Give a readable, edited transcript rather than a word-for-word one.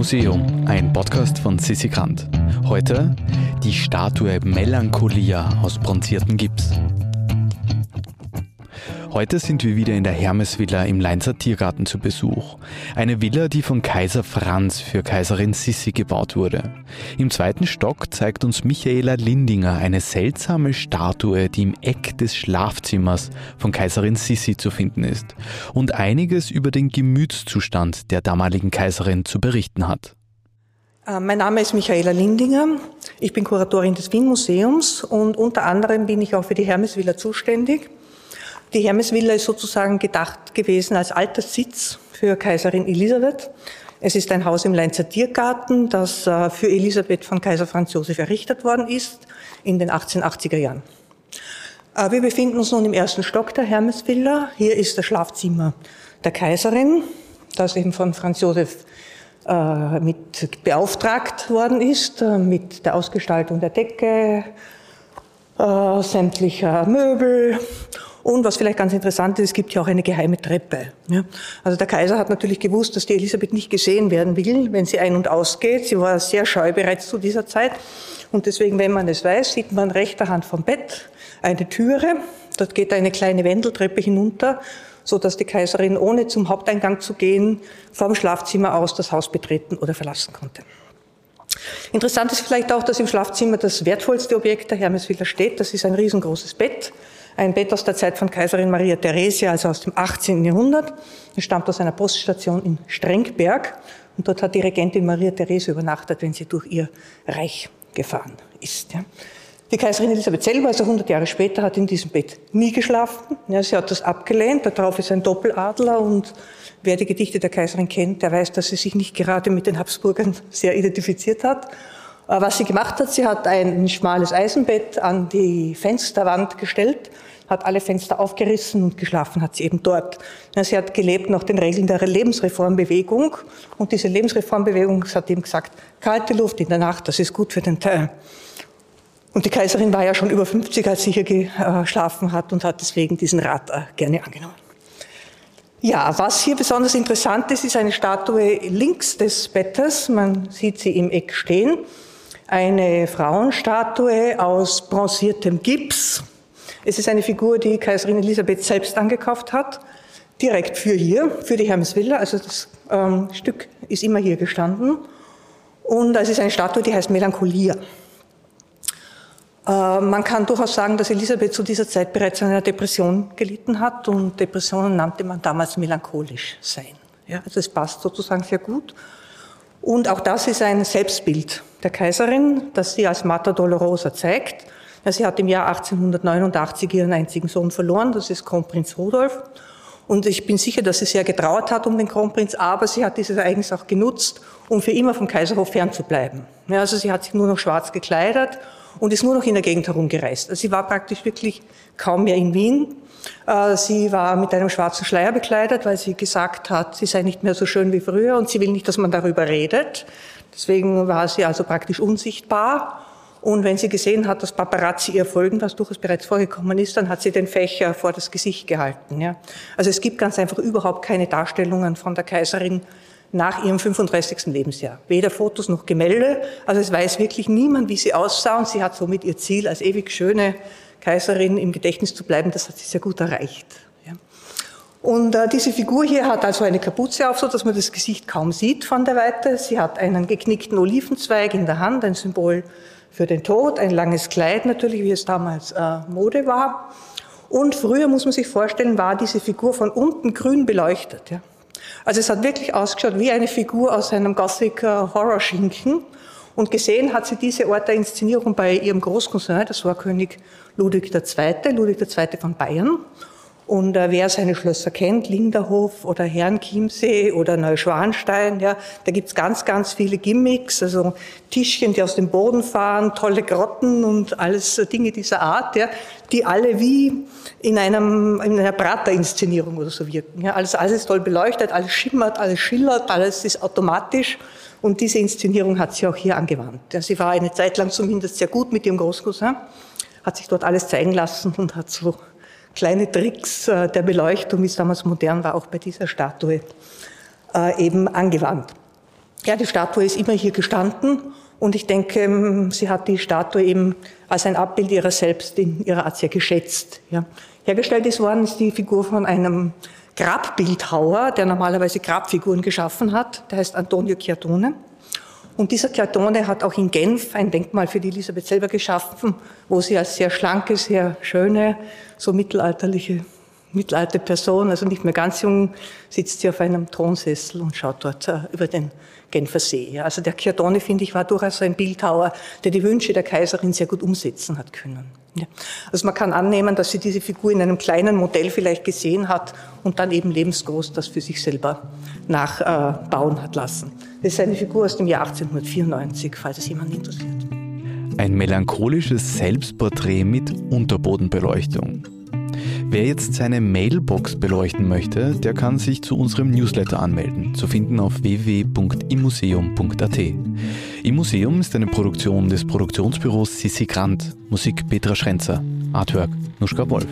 Museum, ein Podcast von Sissi Krant. Heute die Statue Melancholia aus bronziertem Gips. Heute sind wir wieder in der Hermesvilla im Lainzer Tiergarten zu Besuch. Eine Villa, die von Kaiser Franz für Kaiserin Sissi gebaut wurde. Im zweiten Stock zeigt uns Michaela Lindinger eine seltsame Statue, die im Eck des Schlafzimmers von Kaiserin Sissi zu finden ist und einiges über den Gemütszustand der damaligen Kaiserin zu berichten hat. Mein Name ist Michaela Lindinger. Ich bin Kuratorin des Wien-Museums und unter anderem bin ich auch für die Hermesvilla zuständig. Die Hermesvilla ist sozusagen gedacht gewesen als Alterssitz für Kaiserin Elisabeth. Es ist ein Haus im Lainzer Tiergarten, das für Elisabeth von Kaiser Franz Josef errichtet worden ist in den 1880er Jahren. Wir befinden uns nun im ersten Stock der Hermesvilla. Hier ist das Schlafzimmer der Kaiserin, das eben von Franz Josef mit beauftragt worden ist, mit der Ausgestaltung der Decke, sämtlicher Möbel. Und was vielleicht ganz interessant ist, es gibt ja auch eine geheime Treppe. Ja. Also der Kaiser hat natürlich gewusst, dass die Elisabeth nicht gesehen werden will, wenn sie ein- und ausgeht. Sie war sehr scheu bereits zu dieser Zeit. Und deswegen, wenn man es weiß, sieht man rechter Hand vom Bett eine Türe. Dort geht eine kleine Wendeltreppe hinunter, sodass die Kaiserin, ohne zum Haupteingang zu gehen, vom Schlafzimmer aus das Haus betreten oder verlassen konnte. Interessant ist vielleicht auch, dass im Schlafzimmer das wertvollste Objekt der Hermesvilla steht. Das ist ein riesengroßes Bett. Ein Bett aus der Zeit von Kaiserin Maria Theresia, also aus dem 18. Jahrhundert. Es stammt aus einer Poststation in Strengberg. Und dort hat die Regentin Maria Theresia übernachtet, wenn sie durch ihr Reich gefahren ist. Ja. Die Kaiserin Elisabeth selber, also 100 Jahre später, hat in diesem Bett nie geschlafen. Ja, sie hat das abgelehnt. Darauf ist ein Doppeladler. Und wer die Gedichte der Kaiserin kennt, der weiß, dass sie sich nicht gerade mit den Habsburgern sehr identifiziert hat. Was sie gemacht hat, sie hat ein schmales Eisenbett an die Fensterwand gestellt, hat alle Fenster aufgerissen und geschlafen hat sie eben dort. Sie hat gelebt nach den Regeln der Lebensreformbewegung und diese Lebensreformbewegung hat eben gesagt, kalte Luft in der Nacht, das ist gut für den Teint. Und die Kaiserin war ja schon über 50, als sie hier geschlafen hat und hat deswegen diesen Rat gerne angenommen. Ja, was hier besonders interessant ist, ist eine Statue links des Bettes. Man sieht sie im Eck stehen. Eine Frauenstatue aus bronziertem Gips. Es ist eine Figur, die Kaiserin Elisabeth selbst angekauft hat, direkt für hier, für die Hermesvilla. Also das Stück ist immer hier gestanden. Und es ist eine Statue, die heißt Melancholia. Man kann durchaus sagen, dass Elisabeth zu dieser Zeit bereits an einer Depression gelitten hat und Depressionen nannte man damals melancholisch sein. Ja, also das passt sozusagen sehr gut. Und auch das ist ein Selbstbild der Kaiserin, das sie als Mater Dolorosa zeigt. Sie hat im Jahr 1889 ihren einzigen Sohn verloren, das ist Kronprinz Rudolf. Und ich bin sicher, dass sie sehr getrauert hat um den Kronprinz, aber sie hat dieses Ereignis auch genutzt, um für immer vom Kaiserhof fernzubleiben. Ja, also sie hat sich nur noch schwarz gekleidet und ist nur noch in der Gegend herumgereist. Also sie war praktisch wirklich kaum mehr in Wien. Sie war mit einem schwarzen Schleier bekleidet, weil sie gesagt hat, sie sei nicht mehr so schön wie früher und sie will nicht, dass man darüber redet. Deswegen war sie also praktisch unsichtbar. Und wenn sie gesehen hat, dass Paparazzi ihr folgen, was durchaus bereits vorgekommen ist, dann hat sie den Fächer vor das Gesicht gehalten. Ja. Also es gibt ganz einfach überhaupt keine Darstellungen von der Kaiserin nach ihrem 35. Lebensjahr. Weder Fotos noch Gemälde. Also es weiß wirklich niemand, wie sie aussah. Und sie hat somit ihr Ziel, als ewig schöne Kaiserin im Gedächtnis zu bleiben. Das hat sie sehr gut erreicht. Ja. Und diese Figur hier hat also eine Kapuze auf, so dass man das Gesicht kaum sieht von der Weite. Sie hat einen geknickten Olivenzweig in der Hand, ein Symbol für den Tod, ein langes Kleid natürlich, wie es damals Mode war. Und früher, muss man sich vorstellen, war diese Figur von unten grün beleuchtet. Ja. Also es hat wirklich ausgeschaut wie eine Figur aus einem Gothic-Horror-Schinken. Und gesehen hat sie diese Art der Inszenierung bei ihrem Großcousin, das war König Ludwig II. Von Bayern. Und wer seine Schlösser kennt, Linderhof oder Herrn Chiemsee oder Neuschwanstein, ja, da gibt's ganz, ganz viele Gimmicks, also Tischchen, die aus dem Boden fahren, tolle Grotten und alles Dinge dieser Art, ja, die alle wie in einer Prater-Inszenierung oder so wirken. Ja, alles ist toll beleuchtet, alles schimmert, alles schillert, alles ist automatisch. Und diese Inszenierung hat sie auch hier angewandt. Ja, sie war eine Zeit lang zumindest sehr gut mit ihrem Großcousin, hat sich dort alles zeigen lassen und hat so kleine Tricks der Beleuchtung, wie es damals modern war, auch bei dieser Statue eben angewandt. Ja, die Statue ist immer hier gestanden und ich denke, sie hat die Statue eben als ein Abbild ihrer selbst in ihrer Art sehr geschätzt. Ja. Hergestellt ist worden, ist die Figur von einem Grabbildhauer, der normalerweise Grabfiguren geschaffen hat, der heißt Antonio Chiattone. Und dieser Chiattone hat auch in Genf ein Denkmal für die Elisabeth selber geschaffen, wo sie als sehr schlanke, sehr schöne, so mittelalte Person, also nicht mehr ganz jung, sitzt sie auf einem Thronsessel und schaut dort über den Genfer See. Ja, also der Chiattone, finde ich, war durchaus ein Bildhauer, der die Wünsche der Kaiserin sehr gut umsetzen hat können. Ja. Also man kann annehmen, dass sie diese Figur in einem kleinen Modell vielleicht gesehen hat und dann eben lebensgroß das für sich selber nachbauen hat lassen. Das ist eine Figur aus dem Jahr 1894, falls es jemand interessiert. Ein melancholisches Selbstporträt mit Unterbodenbeleuchtung. Wer jetzt seine Mailbox beleuchten möchte, der kann sich zu unserem Newsletter anmelden, zu finden auf www.imuseum.at. Im Museum ist eine Produktion des Produktionsbüros Sissi Krant, Musik Petra Schrenzer, Artwork Nuschka Wolf.